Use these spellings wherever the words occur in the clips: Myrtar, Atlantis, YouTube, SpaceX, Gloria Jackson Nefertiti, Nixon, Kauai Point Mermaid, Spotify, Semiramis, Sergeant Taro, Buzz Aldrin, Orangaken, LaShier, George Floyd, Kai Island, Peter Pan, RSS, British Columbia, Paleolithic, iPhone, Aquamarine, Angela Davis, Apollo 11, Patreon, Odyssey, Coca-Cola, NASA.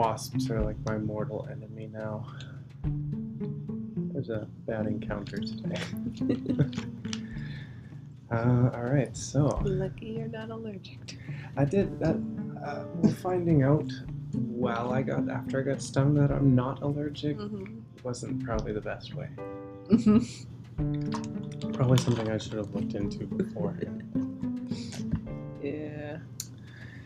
Wasps are like my mortal enemy now. There's a bad encounter today. Alright, so... Lucky you're not allergic to it. I did that, well, finding out while I got, after I got stung that I'm not allergic wasn't probably the best way. Probably something I should have looked into before. Yeah.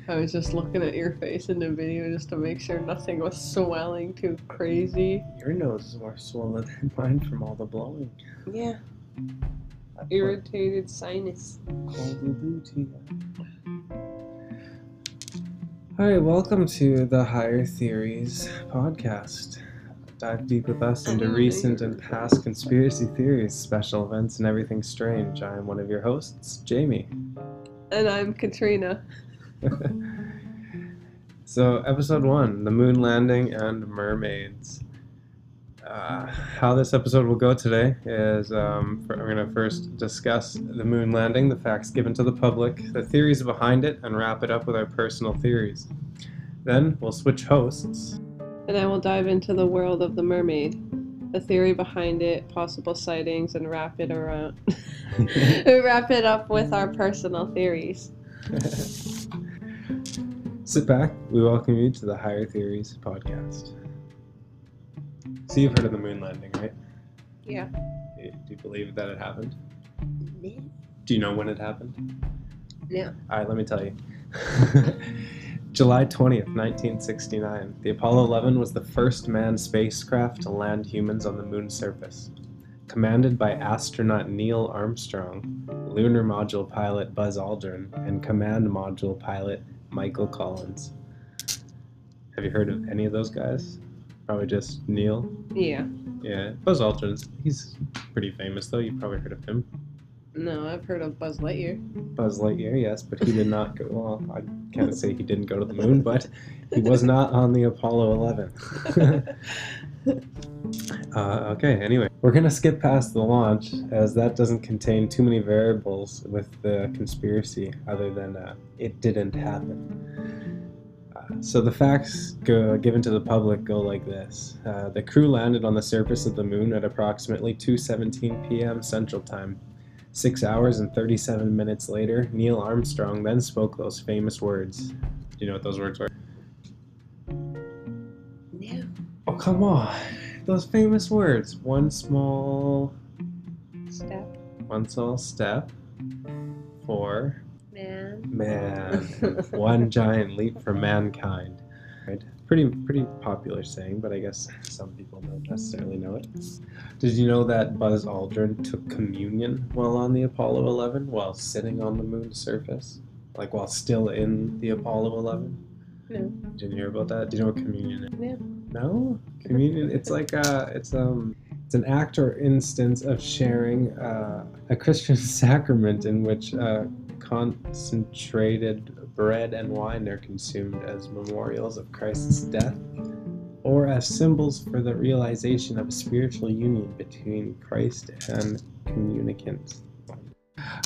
I was just looking at your face in the video just to make sure nothing was swelling too crazy. Your nose is more swollen than mine from all the blowing. Yeah. Irritated sinus. Alright, welcome to the Higher Theories podcast. Dive deep with us into recent and past conspiracy theories, special events, and everything strange. I am one of your hosts, Jamie. And I'm Katrina. So, episode 1, the moon landing and mermaids. How this episode will go today is I'm going to first discuss the moon landing, the facts given to the public, the theories behind it, and wrap it up with our personal theories. Then we'll switch hosts. And I will dive into the world of the mermaid, the theory behind it, possible sightings, and wrap it up with our personal theories. Sit back. We welcome you to the Higher Theories podcast. So you've heard of the moon landing, right? Yeah. Do you believe that it happened? Yeah. Do you know when it happened? Yeah. All right, let me tell you. July 20th, 1969. The Apollo 11 was the first manned spacecraft to land humans on the moon's surface. Commanded by astronaut Neil Armstrong, lunar module pilot Buzz Aldrin, and command module pilot Michael Collins. Have you heard of any of those guys? Probably just Neil? Yeah. Yeah. Buzz Aldrin's, he's pretty famous though, you've probably heard of him. No, I've heard of Buzz Lightyear. Buzz Lightyear, yes, but he did not go, well, I can't say he didn't go to the moon, but he was not on the Apollo 11. Okay, anyway. We're going to skip past the launch, as that doesn't contain too many variables with the conspiracy, other than it didn't happen. So the facts given to the public go like this. The crew landed on the surface of the moon at approximately 2:17 p.m. Central Time. 6 hours and 37 minutes later, Neil Armstrong then spoke those famous words. Do you know what those words were? No. Oh, come on. Those famous words. One small... step. One small step. For... Man. One giant leap for mankind. Right? Pretty popular saying, but I guess some people don't necessarily know it. Did you know that Buzz Aldrin took communion while on the Apollo 11, while sitting on the moon's surface? Like, while still in the Apollo 11? No. Didn't hear about that? Do you know what communion is? Yeah. No? Communion, it's like, it's an act or instance of sharing a Christian sacrament in which concentrated bread and wine are consumed as memorials of Christ's death, or as symbols for the realization of a spiritual union between Christ and communicants.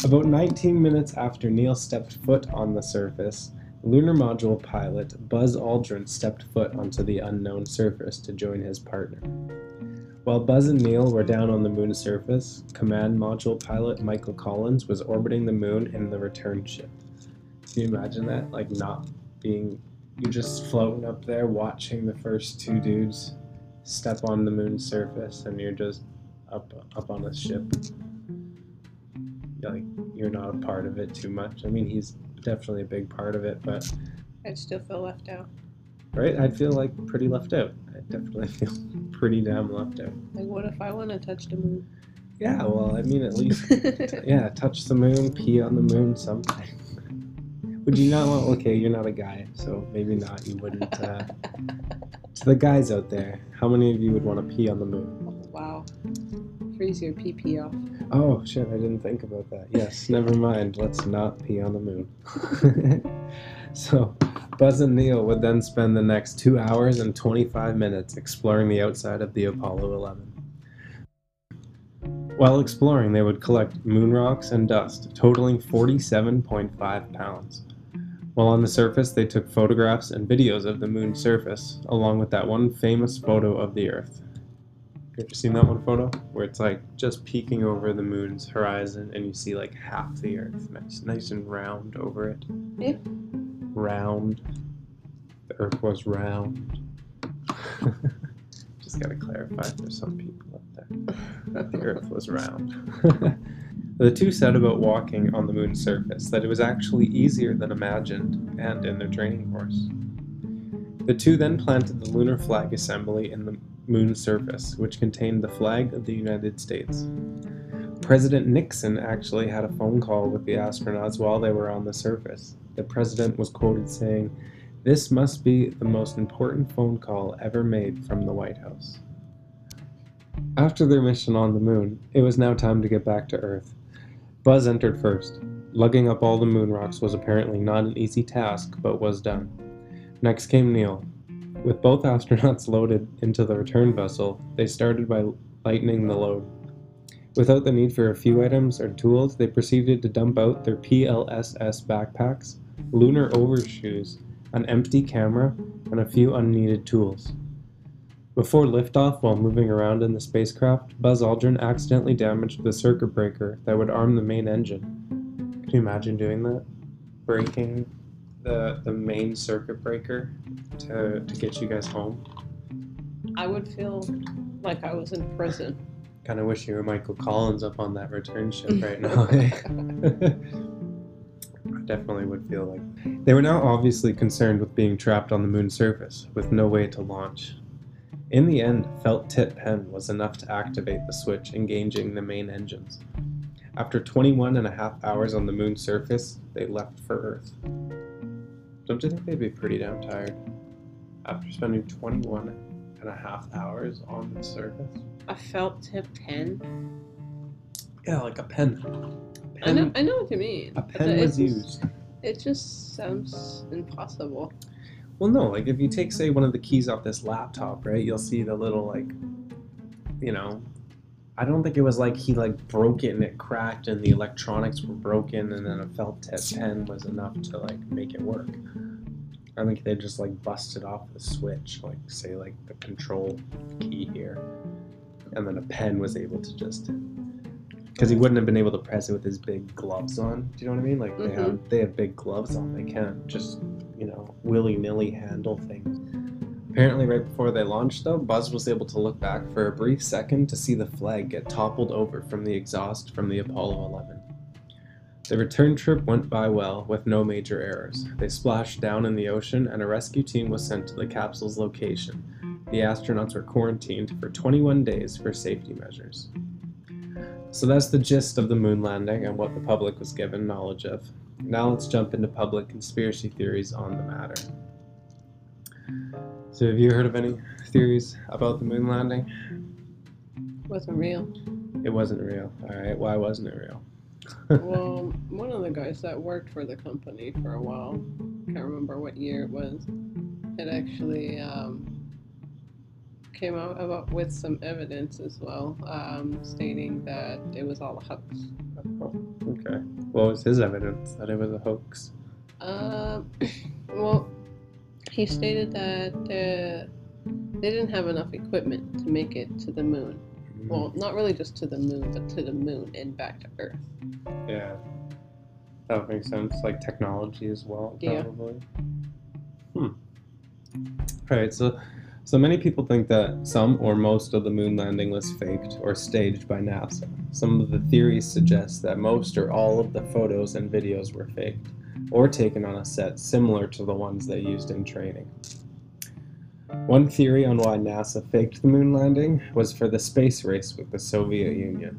About 19 minutes after Neil stepped foot on the surface, lunar module pilot Buzz Aldrin stepped foot onto the unknown surface to join his partner. While Buzz and Neil were down on the moon's surface, command module pilot Michael Collins was orbiting the moon in the return ship. Can you imagine that? Like, you just floating up there watching the first two dudes step on the moon's surface, and you're just up on the ship. Like, you're not a part of it too much. I mean, he's definitely a big part of it, but... I'd still feel left out. Right? I'd feel, like, pretty left out. I'd definitely feel pretty damn left out. Like, what if I want to touch the moon? Yeah, well, I mean, at least... yeah, touch the moon, pee on the moon, something. Would you not want, okay, you're not a guy, so maybe not, you wouldn't, to the guys out there, how many of you would want to pee on the moon? Oh, wow. Freeze your pee off. Oh, shit, I didn't think about that. Yes, never mind, let's not pee on the moon. So, Buzz and Neil would then spend the next 2 hours and 25 minutes exploring the outside of the Apollo 11. While exploring, they would collect moon rocks and dust, totaling 47.5 pounds. While on the surface, they took photographs and videos of the moon's surface, along with that one famous photo of the Earth. Have you ever seen that one photo? Where it's like just peeking over the moon's horizon and you see like half the Earth, nice and round over it. Yeah. Round. The Earth was round. Just gotta clarify for some people out there that the Earth was round. The two said about walking on the moon's surface that it was actually easier than imagined, and in their training course. The two then planted the lunar flag assembly in the moon's surface, which contained the flag of the United States. President Nixon actually had a phone call with the astronauts while they were on the surface. The president was quoted saying, "This must be the most important phone call ever made from the White House." After their mission on the moon, it was now time to get back to Earth. Buzz entered first. Lugging up all the moon rocks was apparently not an easy task, but was done. Next came Neil. With both astronauts loaded into the return vessel, they started by lightening the load. Without the need for a few items or tools, they proceeded to dump out their PLSS backpacks, lunar overshoes, an empty camera, and a few unneeded tools. Before liftoff, while moving around in the spacecraft, Buzz Aldrin accidentally damaged the circuit breaker that would arm the main engine. Could you imagine doing that? Breaking the main circuit breaker to get you guys home? I would feel like I was in prison. Kind of wish you were Michael Collins up on that return ship right now. I definitely would feel like. They were now obviously concerned with being trapped on the moon's surface, with no way to launch. In the end, felt tip pen was enough to activate the switch, engaging the main engines. After 21 and a half hours on the moon's surface, they left for Earth. Don't you think they'd be pretty damn tired? After spending 21 and a half hours on the surface? A felt tip pen? Yeah, like a pen. I know what you mean. A pen was used. It just sounds impossible. Well, no, like if you take, say, one of the keys off this laptop, right, you'll see the little, like, you know, I don't think it was like he, like, broke it and it cracked and the electronics were broken and then a felt tip pen was enough to, like, make it work. I think they just, like, busted off the switch, like, say, like, the control key here. And then a pen was able to just, because he wouldn't have been able to press it with his big gloves on. Do you know what I mean? Like, they have big gloves on. They can't just, you know, willy-nilly handle things. Apparently right before they launched though, Buzz was able to look back for a brief second to see the flag get toppled over from the exhaust from the Apollo 11. The return trip went by well with no major errors. They splashed down in the ocean and a rescue team was sent to the capsule's location. The astronauts were quarantined for 21 days for safety measures. So that's the gist of the moon landing and what the public was given knowledge of. Now let's jump into public conspiracy theories on the matter. So have you heard of any theories about the moon landing? It wasn't real. It wasn't real. All right, why wasn't it real? Well, one of the guys that worked for the company for a while, can't remember what year it was, it actually came out about with some evidence as well, stating that it was all a hoax. Oh, okay. What was his evidence that it was a hoax? Well, he stated that they didn't have enough equipment to make it to the moon. Well, not really just to the moon, but to the moon and back to Earth. Yeah. That would make sense. Like technology as well, probably. Yeah. Alright, so many people think that some or most of the moon landing was faked or staged by NASA. Some of the theories suggest that most or all of the photos and videos were faked or taken on a set similar to the ones they used in training. One theory on why NASA faked the moon landing was for the space race with the Soviet Union.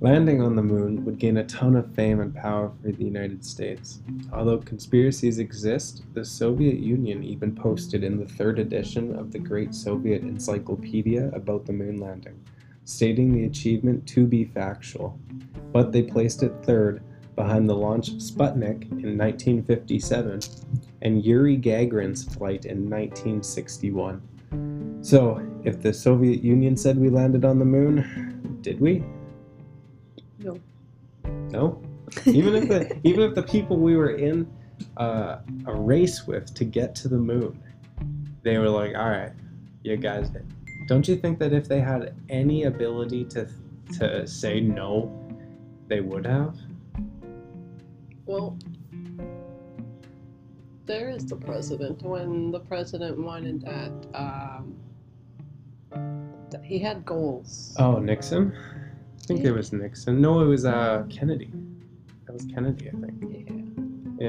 Landing on the moon would gain a ton of fame and power for the United States. Although conspiracies exist, the Soviet Union even posted in the third edition of the Great Soviet Encyclopedia about the moon landing, stating the achievement to be factual, but they placed it third behind the launch of Sputnik in 1957 and Yuri Gagarin's flight in 1961. So, if the Soviet Union said we landed on the moon, did we? No. No? Even if the people we were in a race with to get to the moon. They were like, all right, you guys did. Don't you think that if they had any ability to say no, they would have? Well, there is the president. When the president wanted that, he had goals. Oh, Nixon? I think it was Nixon. No, it was Kennedy. That was Kennedy, I think. Yeah.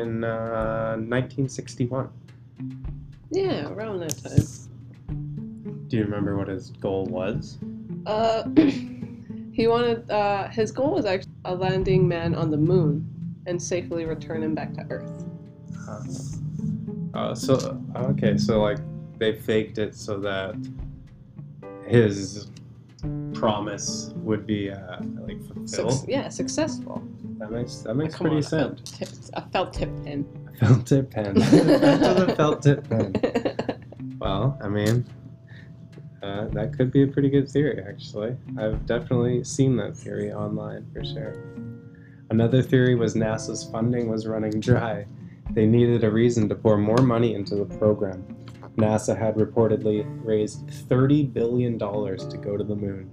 In 1961. Yeah, around that time. Do you remember what his goal was? He wanted, his goal was actually a landing man on the moon and safely return him back to Earth. So like they faked it so that his promise would be like fulfilled. Successful. That makes pretty sense. A felt tip pen. A felt tip pen. Well, I mean, that could be a pretty good theory, actually. I've definitely seen that theory online for sure. Another theory was NASA's funding was running dry. They needed a reason to pour more money into the program. NASA had reportedly raised $30 billion to go to the moon.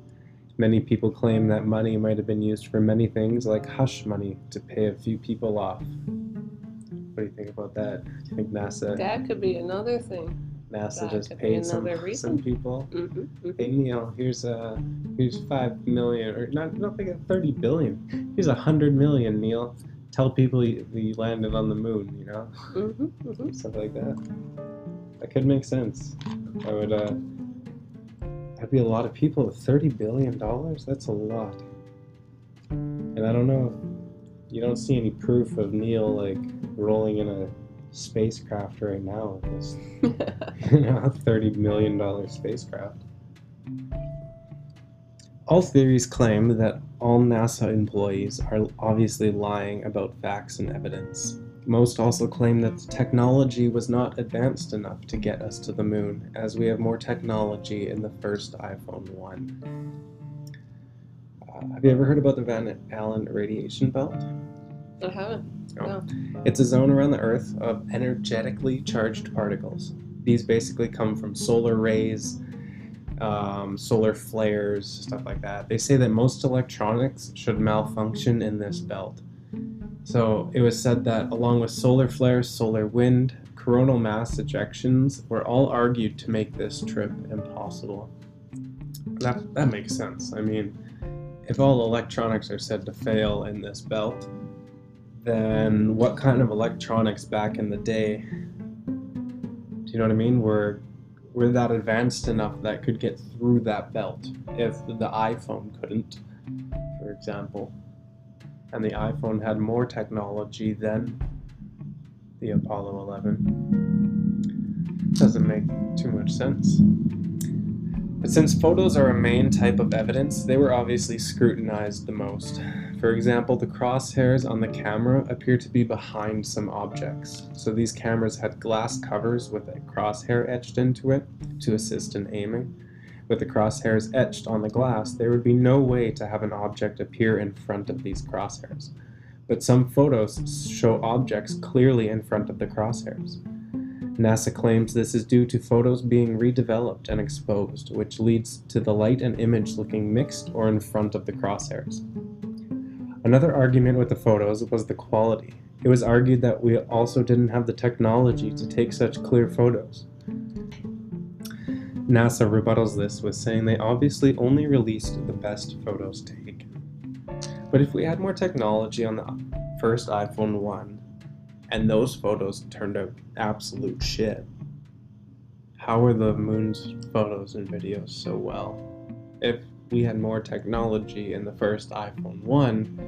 Many people claim that money might have been used for many things, like hush money to pay a few people off. What do you think about that? Do you think NASA... That could be another thing. NASA just paid some people. Mm-hmm. Hey, Neil, here's $5 million, or not think of $30 billion. Here's $100 million, Neil. Tell people you landed on the moon, you know? Mm-hmm, mm-hmm. Stuff like that. That could make sense. I would, that'd be a lot of people with $30 billion. That's a lot. And I don't know, you don't see any proof of Neil like rolling in a spacecraft right now. This, you know, $30 million spacecraft. All theories claim that all NASA employees are obviously lying about facts and evidence. Most also claim that the technology was not advanced enough to get us to the moon, as we have more technology in the first iPhone 1. Have you ever heard about the Van Allen Radiation Belt? I haven't. No. It's a zone around the Earth of energetically charged particles. These basically come from solar rays, solar flares, stuff like that. They say that most electronics should malfunction in this belt. So it was said that along with solar flares, solar wind, coronal mass ejections were all argued to make this trip impossible. That makes sense. I mean, if all electronics are said to fail in this belt, then what kind of electronics back in the day, do you know what I mean, were that advanced enough that could get through that belt if the iPhone couldn't, for example? And the iPhone had more technology than the Apollo 11. Doesn't make too much sense. But since photos are a main type of evidence, they were obviously scrutinized the most. For example, the crosshairs on the camera appear to be behind some objects. So these cameras had glass covers with a crosshair etched into it to assist in aiming. With the crosshairs etched on the glass, there would be no way to have an object appear in front of these crosshairs. But some photos show objects clearly in front of the crosshairs. NASA claims this is due to photos being redeveloped and exposed, which leads to the light and image looking mixed or in front of the crosshairs. Another argument with the photos was the quality. It was argued that we also didn't have the technology to take such clear photos. NASA rebuttals this with saying they obviously only released the best photos taken. But if we had more technology on the first iPhone 1, and those photos turned out absolute shit, how are the moon's photos and videos so well? If we had more technology in the first iPhone 1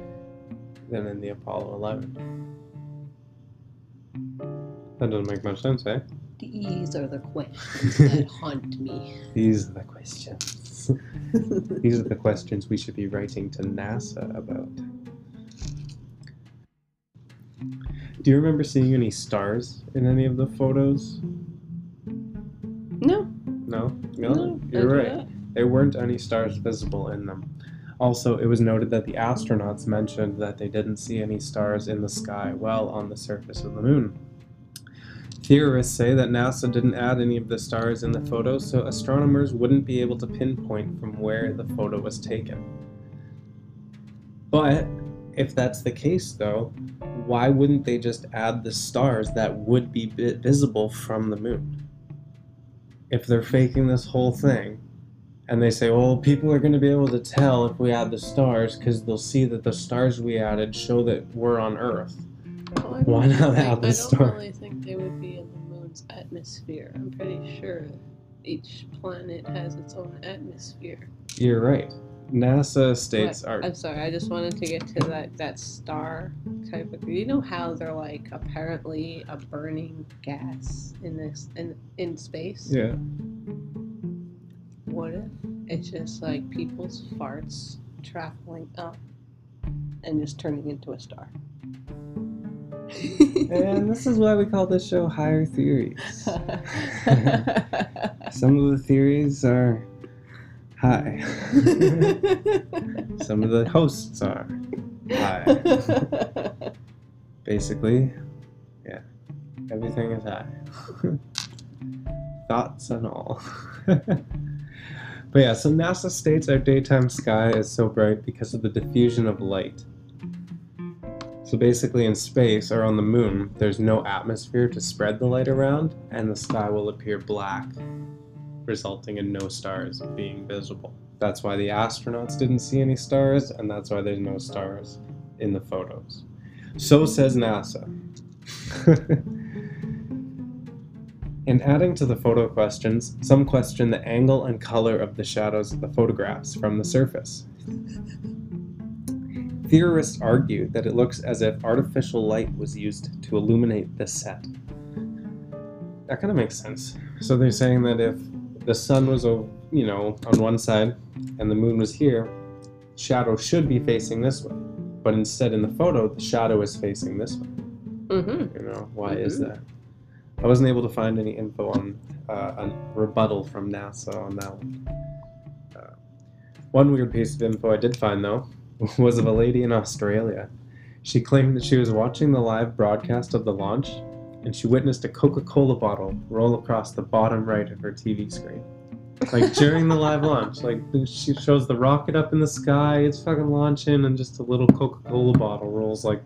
than in the Apollo 11. That doesn't make much sense, eh? These are the questions that haunt me. These are the questions. These are the questions we should be writing to NASA about. Do you remember seeing any stars in any of the photos? No. No? Really? No, you're right. There weren't any stars visible in them. Also, it was noted that the astronauts mentioned that they didn't see any stars in the sky while on the surface of the moon. Theorists say that NASA didn't add any of the stars in the photo, so astronomers wouldn't be able to pinpoint from where the photo was taken. But if that's the case, though, why wouldn't they just add the stars that would be visible from the moon? If they're faking this whole thing, and they say, well, people are going to be able to tell if we add the stars because they'll see that the stars we added show that we're on Earth. Well, why not add the stars? I don't really think they would be in the moon's atmosphere. I'm pretty sure each planet has its own atmosphere. You're right. NASA states are... I'm sorry, I just wanted to get to that star type of... You know how they're like apparently a burning gas in space? Yeah. What if it's just like people's farts traveling up and just turning into a star? And this is why we call this show Higher Theories. Some of the theories are high. Some of the hosts are high. Basically, yeah, everything is high. Thoughts and all. But yeah, so NASA states our daytime sky is so bright because of the diffusion of light. So basically in space, or on the moon, there's no atmosphere to spread the light around, and the sky will appear black, resulting in no stars being visible. That's why the astronauts didn't see any stars, and that's why there's no stars in the photos. So says NASA. In adding to the photo questions, some question the angle and color of the shadows of the photographs from the surface. Theorists argue that it looks as if artificial light was used to illuminate the set. That kind of makes sense. So they're saying that if the sun was, you know, on one side and the moon was here, shadow should be facing this way. But instead in the photo, the shadow is facing this way. Mm-hmm. You know, why is that? I wasn't able to find any info on a rebuttal from NASA on that one. One weird piece of info I did find, though, was of a lady in Australia. She claimed that she was watching the live broadcast of the launch, and she witnessed a Coca-Cola bottle roll across the bottom right of her TV screen. Like, during the live launch. Like, she shows the rocket up in the sky, it's fucking launching, and just a little Coca-Cola bottle rolls like...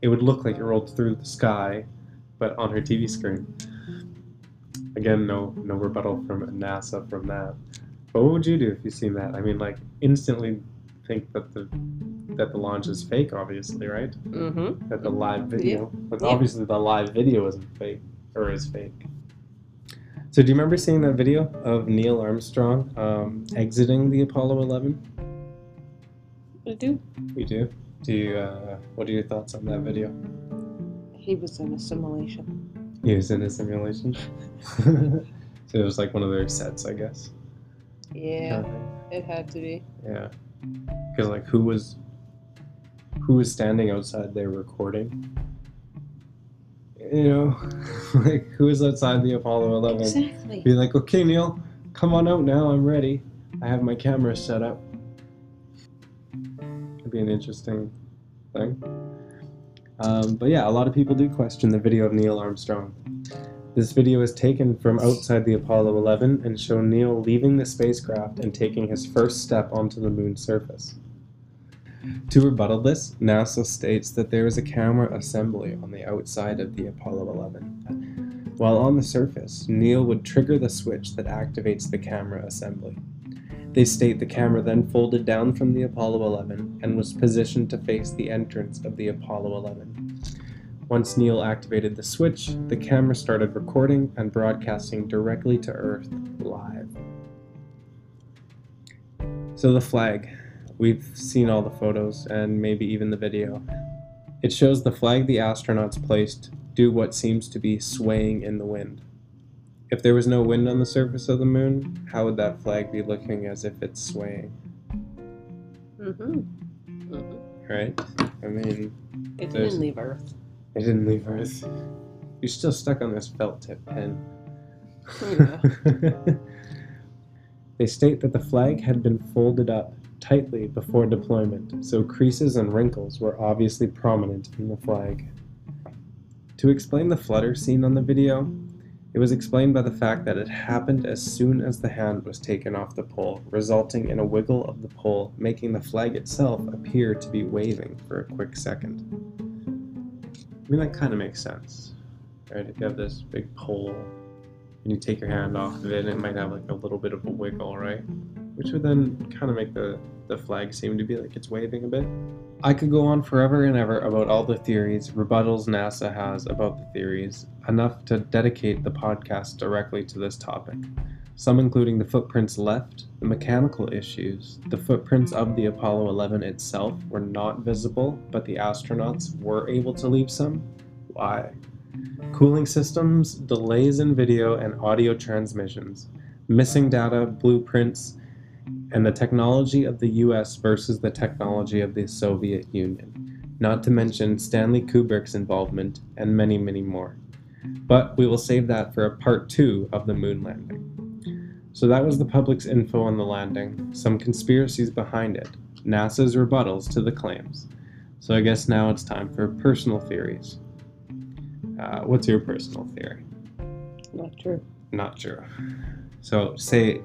It would look like it rolled through the sky, but on her TV screen. Again, no rebuttal from NASA from that. But what would you do if you've seen that? I mean, like, instantly think that the launch is fake, obviously, right? Mm-hmm. That the live video, obviously the live video isn't fake, or is fake. So do you remember seeing that video of Neil Armstrong exiting the Apollo 11? I do. You do? Do you, what are your thoughts on that video? He was in a simulation. He was in a simulation? So it was like one of their sets, I guess. Yeah, it had to be. Yeah. Because, like, who was standing outside there recording? You know? Like, who was outside the Apollo 11? Exactly. Be like, okay, Neil, come on out now, I'm ready. I have my camera set up. It'd be an interesting thing. But yeah, a lot of people do question the video of Neil Armstrong. This video is taken from outside the Apollo 11 and show Neil leaving the spacecraft and taking his first step onto the moon's surface. To rebuttal this, NASA states that there is a camera assembly on the outside of the Apollo 11. While on the surface, Neil would trigger the switch that activates the camera assembly. They state the camera then folded down from the Apollo 11 and was positioned to face the entrance of the Apollo 11. Once Neil activated the switch, the camera started recording and broadcasting directly to Earth live. So the flag. We've seen all the photos and maybe even the video. It shows the flag the astronauts placed do what seems to be swaying in the wind. If there was no wind on the surface of the moon, how would that flag be looking as if it's swaying? Mm-hmm. Mm-hmm. Right? I mean... It didn't leave Earth. It didn't leave Earth. You're still stuck on this felt tip pen. Yeah. They state that the flag had been folded up tightly before deployment, so creases and wrinkles were obviously prominent in the flag. To explain the flutter seen on the video, it was explained by the fact that it happened as soon as the hand was taken off the pole, resulting in a wiggle of the pole, making the flag itself appear to be waving for a quick second. I mean, that kind of makes sense, right? If you have this big pole and you take your hand off of it, it might have like a little bit of a wiggle, right? Which would then kind of make the flag seem to be like it's waving a bit. I could go on forever and ever about all the theories, rebuttals NASA has about the theories, enough to dedicate the podcast directly to this topic. Some including the footprints left, the mechanical issues, the footprints of the Apollo 11 itself were not visible, but the astronauts were able to leave some. Why? Cooling systems, delays in video and audio transmissions, missing data, blueprints, and the technology of the US versus the technology of the Soviet Union, not to mention Stanley Kubrick's involvement, and many, many more. But we will save that for a part 2 of the moon landing. So that was the public's info on the landing, some conspiracies behind it, NASA's rebuttals to the claims. So I guess now it's time for personal theories. What's your personal theory? Not true. Not true. So say,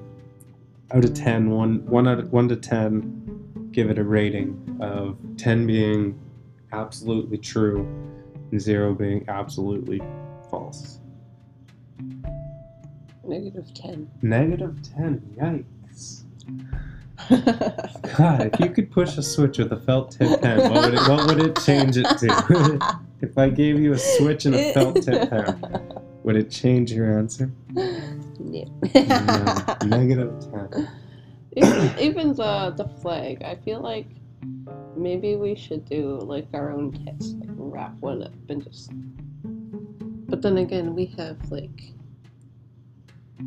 out of 10, one to 10, give it a rating of 10 being absolutely true and 0 being absolutely false. -10. -10, yikes. God, if you could push a switch with a felt tip pen, what would it change it to? If I gave you a switch and a felt tip pen, would it change your answer? No. -10. Even the flag, I feel like maybe we should do like our own test, like wrap one up and just. But then again, we have like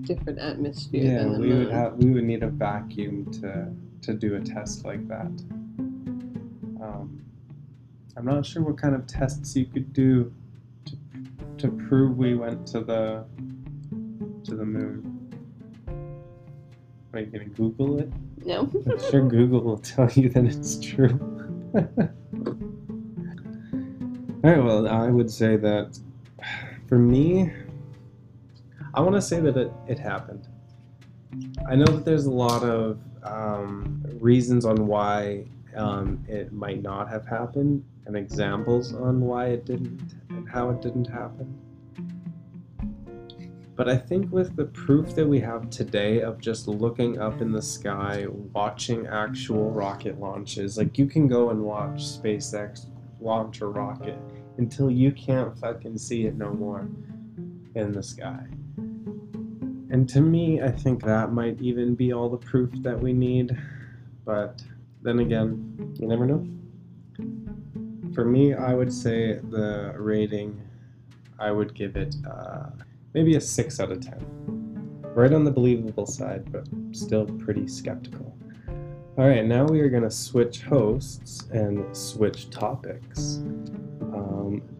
different atmosphere. Yeah, than the moon. we would need a vacuum to do a test like that. I'm not sure what kind of tests you could do to prove we went to the moon. Are you gonna Google it? No. I'm sure Google will tell you that it's true. Alright, well, I would say that for me, I want to say that it happened. I know that there's a lot of reasons on why it might not have happened, and examples on why it didn't and how it didn't happen. But I think with the proof that we have today of just looking up in the sky, watching actual rocket launches, like you can go and watch SpaceX launch a rocket until you can't fucking see it no more in the sky. And to me, I think that might even be all the proof that we need. But then again, you never know. For me, I would say the rating, I would give it maybe a 6 out of 10. Right on the believable side, but still pretty skeptical. Alright, now we are going to switch hosts and switch topics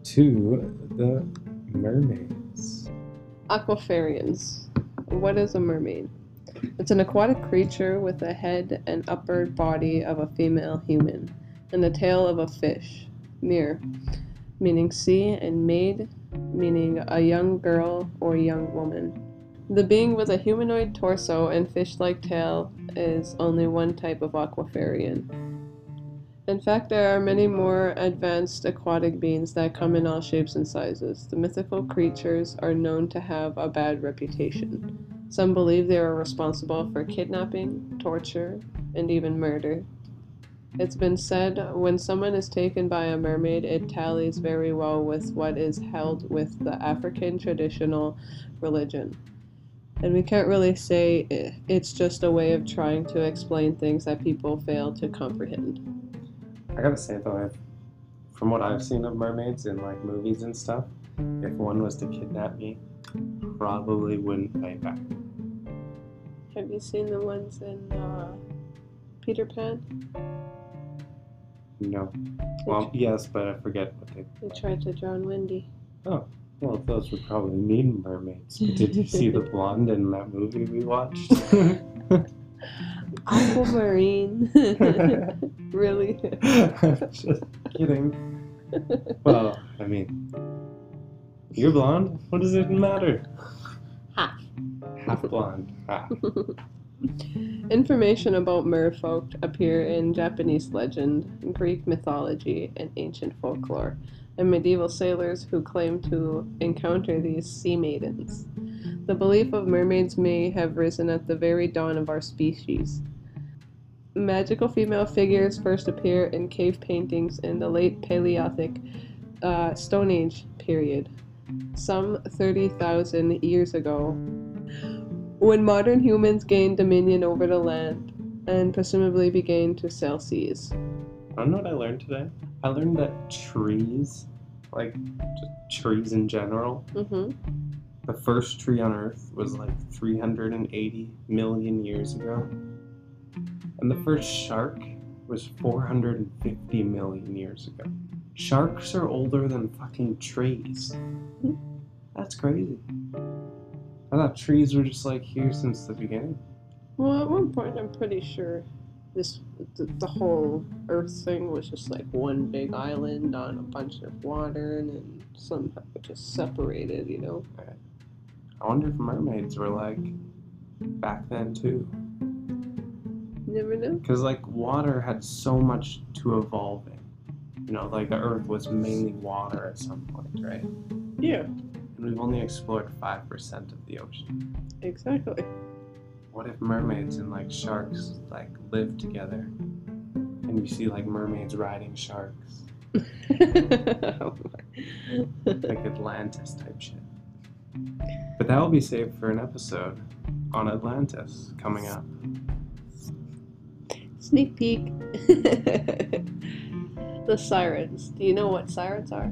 to the mermaids. Aquafarians. What is a mermaid? It's an aquatic creature with the head and upper body of a female human, and the tail of a fish. Mere, meaning sea, and maid, meaning a young girl or young woman. The being with a humanoid torso and fish-like tail is only one type of aquafarian. In fact, there are many more advanced aquatic beings that come in all shapes and sizes. The mythical creatures are known to have a bad reputation. Some believe they are responsible for kidnapping, torture, and even murder. It's been said when someone is taken by a mermaid, it tallies very well with what is held with the African traditional religion. And we can't really say it's just a way of trying to explain things that people fail to comprehend. I gotta say though, from what I've seen of mermaids in like movies and stuff, if one was to kidnap me, probably wouldn't fight back. Have you seen the ones in Peter Pan? No. Well, yes, but I forget what they... They tried to drown Wendy. Oh, well, those would probably mean mermaids. Did you see the blonde in that movie we watched? Aquamarine. Really? I'm just kidding. Well, I mean, you're blonde. What does it matter? Half. Half blonde. Half. Information about merfolk appear in Japanese legend, Greek mythology, and ancient folklore, and medieval sailors who claim to encounter these sea maidens. The belief of mermaids may have risen at the very dawn of our species. Magical female figures first appear in cave paintings in the late Paleolithic Stone Age period, some 30,000 years ago, when modern humans gained dominion over the land and presumably began to sail seas. I don't know what I learned today. I learned that trees, like just trees in general, the first tree on Earth was like 380 million years ago. And the first shark was 450 million years ago. Sharks are older than fucking trees. That's crazy. I thought trees were just like here since the beginning. Well, at one point I'm pretty sure the whole Earth thing was just like one big island on a bunch of water and then somehow just separated, you know? Right. I wonder if mermaids were like back then too. Never know. Because like water had so much to evolve in. You know, like the Earth was mainly water at some point, right? Yeah. We've only explored 5% of the ocean. Exactly. What if mermaids and like sharks like live together, and you see like mermaids riding sharks, like Atlantis type shit? But that will be saved for an episode on Atlantis coming up. Sneak peek. The sirens. Do you know what sirens are?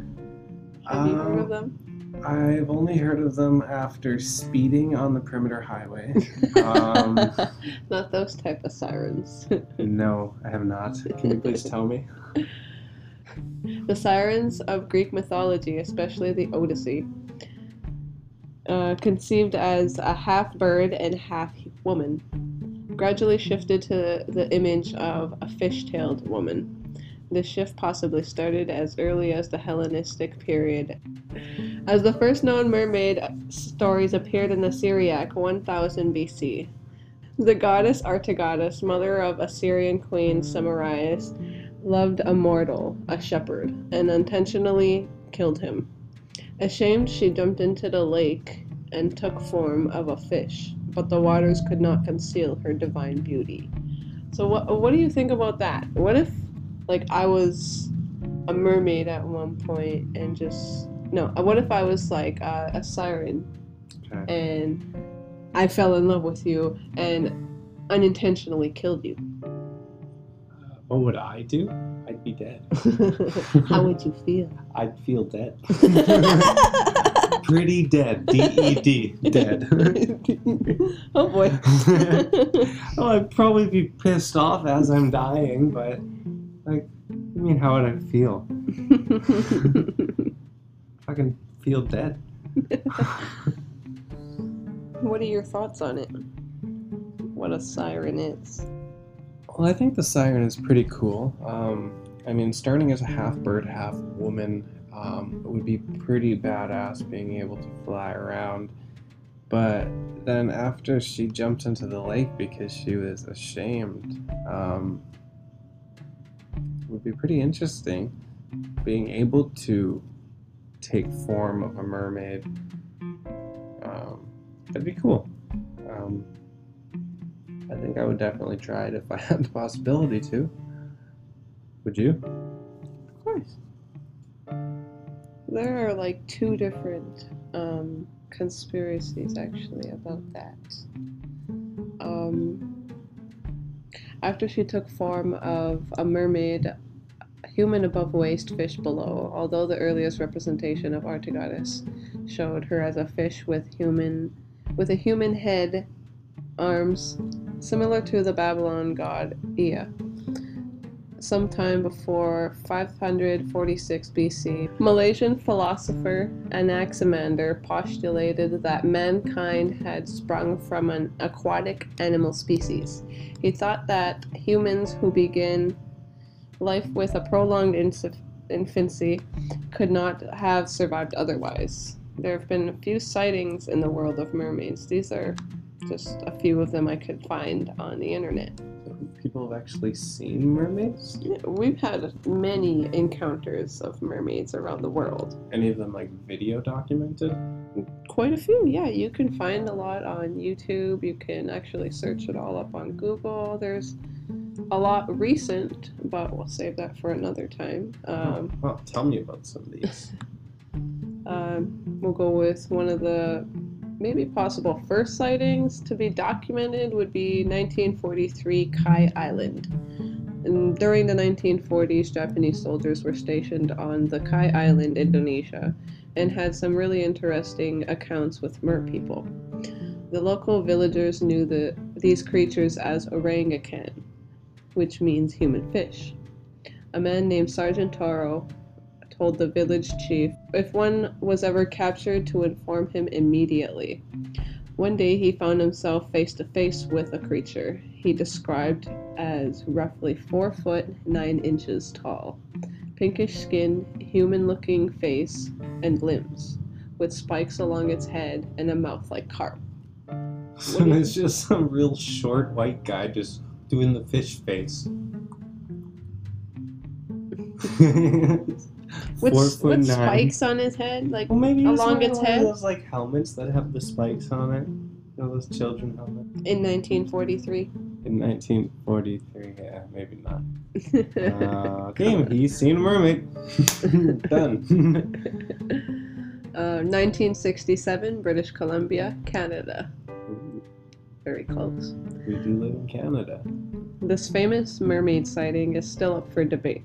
Have you heard of them? I've only heard of them after speeding on the Perimeter Highway. Not those type of sirens. No, I have not. Can you please tell me? The sirens of Greek mythology, especially the Odyssey, conceived as a half bird and half woman, gradually shifted to the image of a fish-tailed woman. This shift possibly started as early as the Hellenistic period, as the first known mermaid stories appeared in the Syriac 1000 BC. The goddess Atargatis, mother of Assyrian queen Semiramis, loved a mortal, a shepherd, and intentionally killed him. Ashamed, she jumped into the lake and took form of a fish, but the waters could not conceal her divine beauty. So what do you think about that? What if I was a mermaid at one point and what if I was like a siren, okay, and I fell in love with you and unintentionally killed you? What would I do? I'd be dead. How would you feel? I'd feel dead. Pretty dead. D-E-D. Dead. Oh boy. Oh, I'd probably be pissed off as I'm dying, but... I mean, how would I feel? I can feel dead. What are your thoughts on it? What a siren is? Well, I think the siren is pretty cool. I mean, starting as a half bird, half woman, it would be pretty badass being able to fly around. But then after she jumped into the lake because she was ashamed, would be pretty interesting being able to take form of a mermaid. That'd be cool. I think I would definitely try it if I had the possibility to. Would you? Of course. There are like two different conspiracies actually about that. After she took form of a mermaid, human above waist, fish below, although the earliest representation of Atargatis showed her as a fish with a human head, arms, similar to the Babylon god Ea. sometime before 546 BC. Malaysian philosopher Anaximander postulated that mankind had sprung from an aquatic animal species. He thought that humans who begin life with a prolonged infancy could not have survived otherwise. There have been a few sightings in the world of mermaids. These are just a few of them I could find on the internet. People have actually seen mermaids? Yeah, we've had many encounters of mermaids around the world. Any of them like video documented? Quite a few, yeah. You can find a lot on YouTube. You can actually search it all up on Google. There's a lot recent, but we'll save that for another time. Well, tell me about some of these. We'll go with one of the maybe possible first sightings to be documented would be 1943 Kai Island. And during the 1940s, Japanese soldiers were stationed on the Kai Island, Indonesia, and had some really interesting accounts with mer people. The local villagers knew these creatures as Orangaken, which means human fish. A man named Sergeant Taro told the village chief if one was ever captured to inform him immediately. One day he found himself face to face with a creature he described as roughly 4 foot 9 inches tall, pinkish skin, human-looking face and limbs, with spikes along its head and a mouth like carp. And it's just some real short white guy just doing the fish face. 4 foot 9. With spikes on his head, like, well, maybe along its head. Those like helmets that have the spikes on it, you know, those children helmets. In 1943. In 1943, yeah, maybe not. Okay, he's seen a mermaid. Done. 1967, British Columbia, Canada. Ooh. Very close. We do live in Canada. This famous mermaid sighting is still up for debate.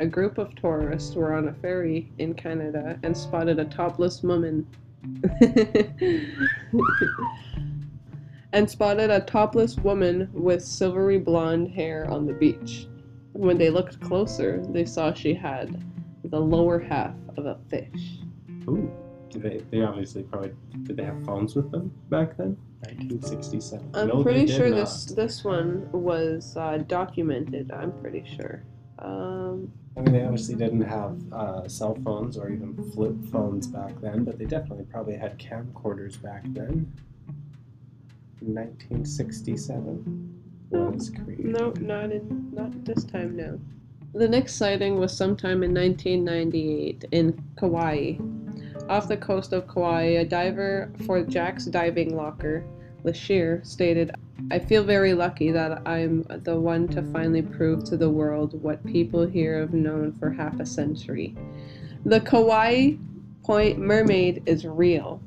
A group of tourists were on a ferry in Canada and spotted a topless woman. with silvery blonde hair on the beach. When they looked closer, they saw she had the lower half of a fish. Ooh. They obviously probably did. They have phones with them back then? 1967. I'm pretty sure this one was documented. I'm pretty sure. I mean, they obviously didn't have cell phones or even flip phones back then, but they definitely probably had camcorders back then. 1967 was created. No, not this time, no. The next sighting was sometime in 1998 in Kauai. Off the coast of Kauai, a diver for Jack's Diving Locker, LaShier, stated, "I feel very lucky that I'm the one to finally prove to the world what people here have known for half a century. The Kauai Point Mermaid is real."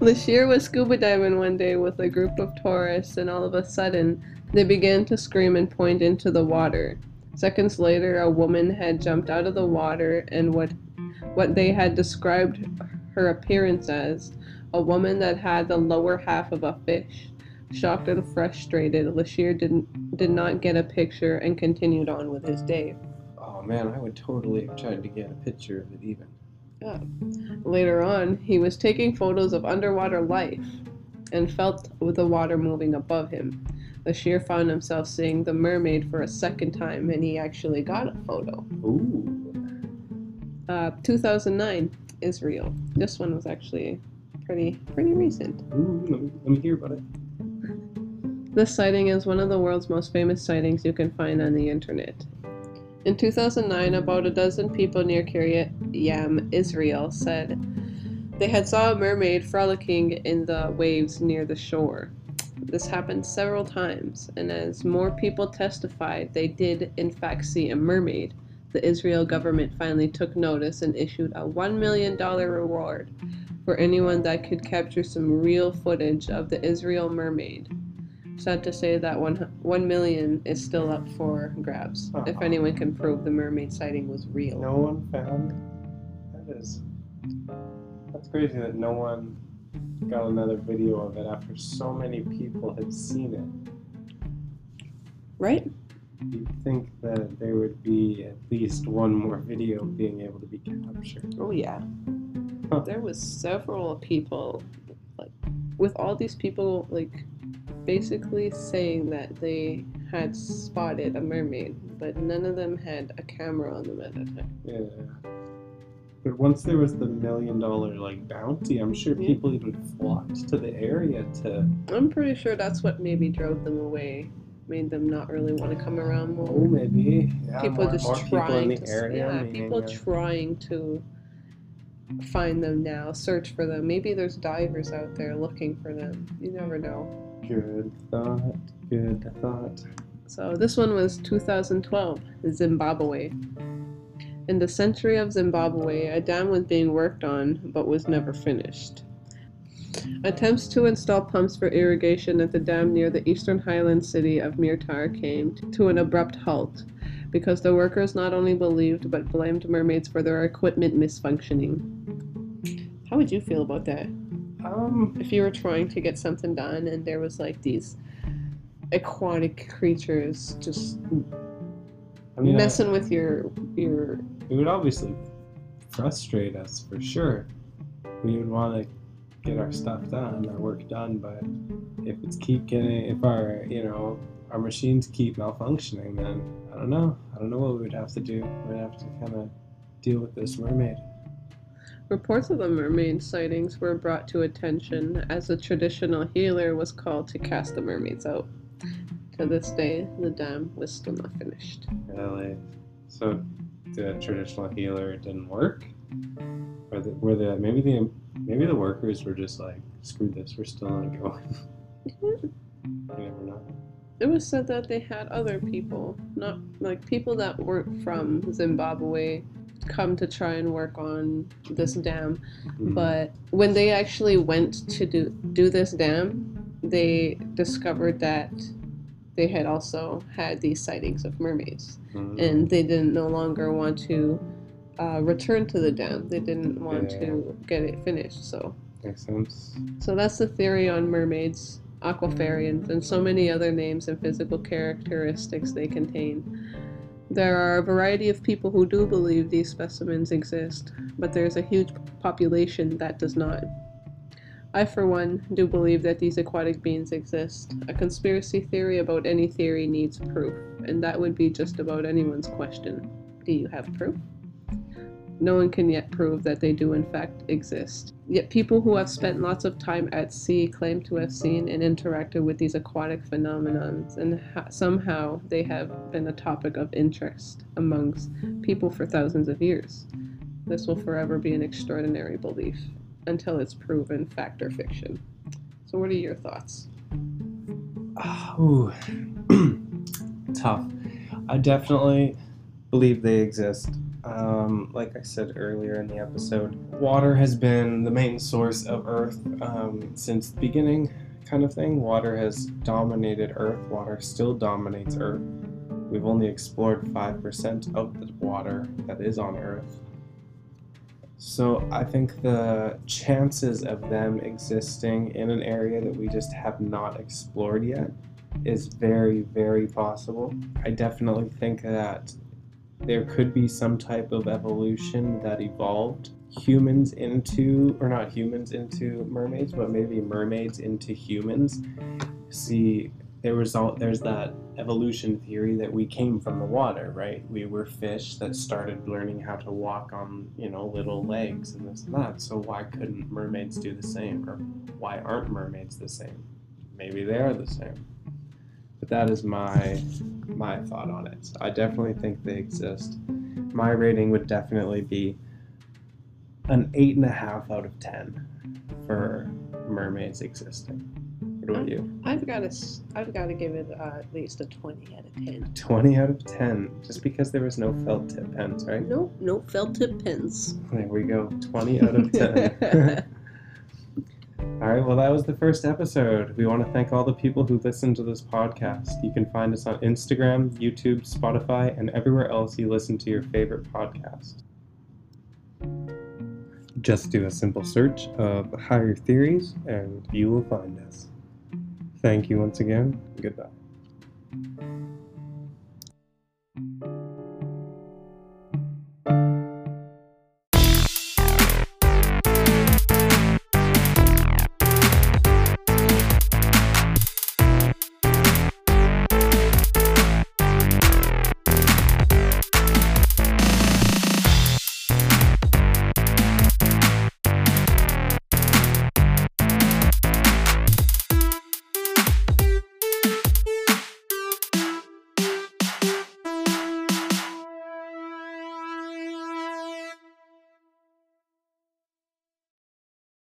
LaShier was scuba diving one day with a group of tourists, and all of a sudden, they began to scream and point into the water. Seconds later, a woman had jumped out of the water, and what they had described her appearance as, a woman that had the lower half of a fish. Shocked and frustrated, LaShier did not get a picture and continued on with his day. Oh man, I would totally have tried to get a picture of it even. Yeah. Later on, he was taking photos of underwater life and felt the water moving above him. LaShier found himself seeing the mermaid for a second time, and he actually got a photo. Ooh. 2009, Israel. This one was actually pretty recent. Ooh, let me hear about it. This sighting is one of the world's most famous sightings you can find on the internet. In 2009, about a dozen people near Kiryat Yam, Israel, said they had saw a mermaid frolicking in the waves near the shore. This happened several times, and as more people testified, they did in fact see a mermaid. The Israel government finally took notice and issued a $1 million reward for anyone that could capture some real footage of the Israel mermaid. Sad to say that $1 million is still up for grabs. Uh-huh. If anyone can prove the mermaid sighting was real. No one found? That's crazy that no one got another video of it after so many people had seen it. Right? You'd think that they would would be at least one more video being able to be captured. Oh yeah. Huh. There was several people, like, with all these people, like, basically saying that they had spotted a mermaid, but none of them had a camera on them at the time. Yeah. But once there was the $1 million, like, bounty, I'm sure people even flocked to the area to... I'm pretty sure that's what maybe drove them away, made them not really want to come around more. Oh, maybe. Yeah, people more, just more trying people to... area, yeah, people trying to find them now, search for them. Maybe there's divers out there looking for them. You never know. Good thought. Good thought. So this one was 2012, Zimbabwe. In the century of Zimbabwe, a dam was being worked on, but was never finished. Attempts to install pumps for irrigation at the dam near the eastern highland city of Myrtar came to an abrupt halt, because the workers not only believed, but blamed mermaids for their equipment misfunctioning. How would you feel about that? If you were trying to get something done, and there was, like, these aquatic creatures just... I mean, messing with your... It would obviously frustrate us, for sure. We would want to get our stuff done, our work done, but if it's if our, you know, our machines keep malfunctioning, then I don't know. I don't know what we would have to do. We'd have to kind of deal with this mermaid. Reports of the mermaid sightings were brought to attention as a traditional healer was called to cast the mermaids out. To this day, the dam was still not finished. Really? So the traditional healer didn't work? Or maybe the workers were just like, screw this, we're still not going. You never know. It was said that they had other people, not like people that weren't from Zimbabwe, come to try and work on this dam. Mm-hmm. But when they actually went to do this dam, they discovered that they had also had these sightings of mermaids, and they no longer want to return to the dam. They didn't want to get it finished. So makes sense. So that's the theory on mermaids, aquafarians, and so many other names and physical characteristics they contain. There are a variety of people who do believe these specimens exist, but there's a huge population that does not. I, for one, do believe that these aquatic beings exist. A conspiracy theory about any theory needs proof, and that would be just about anyone's question. Do you have proof? No one can yet prove that they do in fact exist. Yet people who have spent lots of time at sea claim to have seen and interacted with these aquatic phenomena, and somehow they have been a topic of interest amongst people for thousands of years. This will forever be an extraordinary belief, until it's proven fact or fiction. So what are your thoughts? Oh, tough. I definitely believe they exist. Like I said earlier in the episode, water has been the main source of Earth since the beginning, kind of thing. Water has dominated Earth. Water still dominates Earth. We've only explored 5% of the water that is on Earth. So I think the chances of them existing in an area that we just have not explored yet is very, very possible. I definitely think that there could be some type of evolution that evolved not humans into mermaids, but maybe mermaids into humans. See, there's that evolution theory that we came from the water, right? We were fish that started learning how to walk on, you know, little legs and this and that. So why couldn't mermaids do the same? Or why aren't mermaids the same? Maybe they are the same. But that is my thought on it. So I definitely think they exist. My rating would definitely be an 8.5 out of 10 for mermaids existing. What about you? I've got to give it at least a 20 out of 10. 20 out of 10, just because there was no felt tip pens, right? No felt tip pens. There we go, 20 out of 10. All right, well, that was the first episode. We want to thank all the people who listened to this podcast. You can find us on Instagram, YouTube, Spotify, and everywhere else you listen to your favorite podcast. Just do a simple search of Higher Theories, and you will find us. Thank you once again. Goodbye.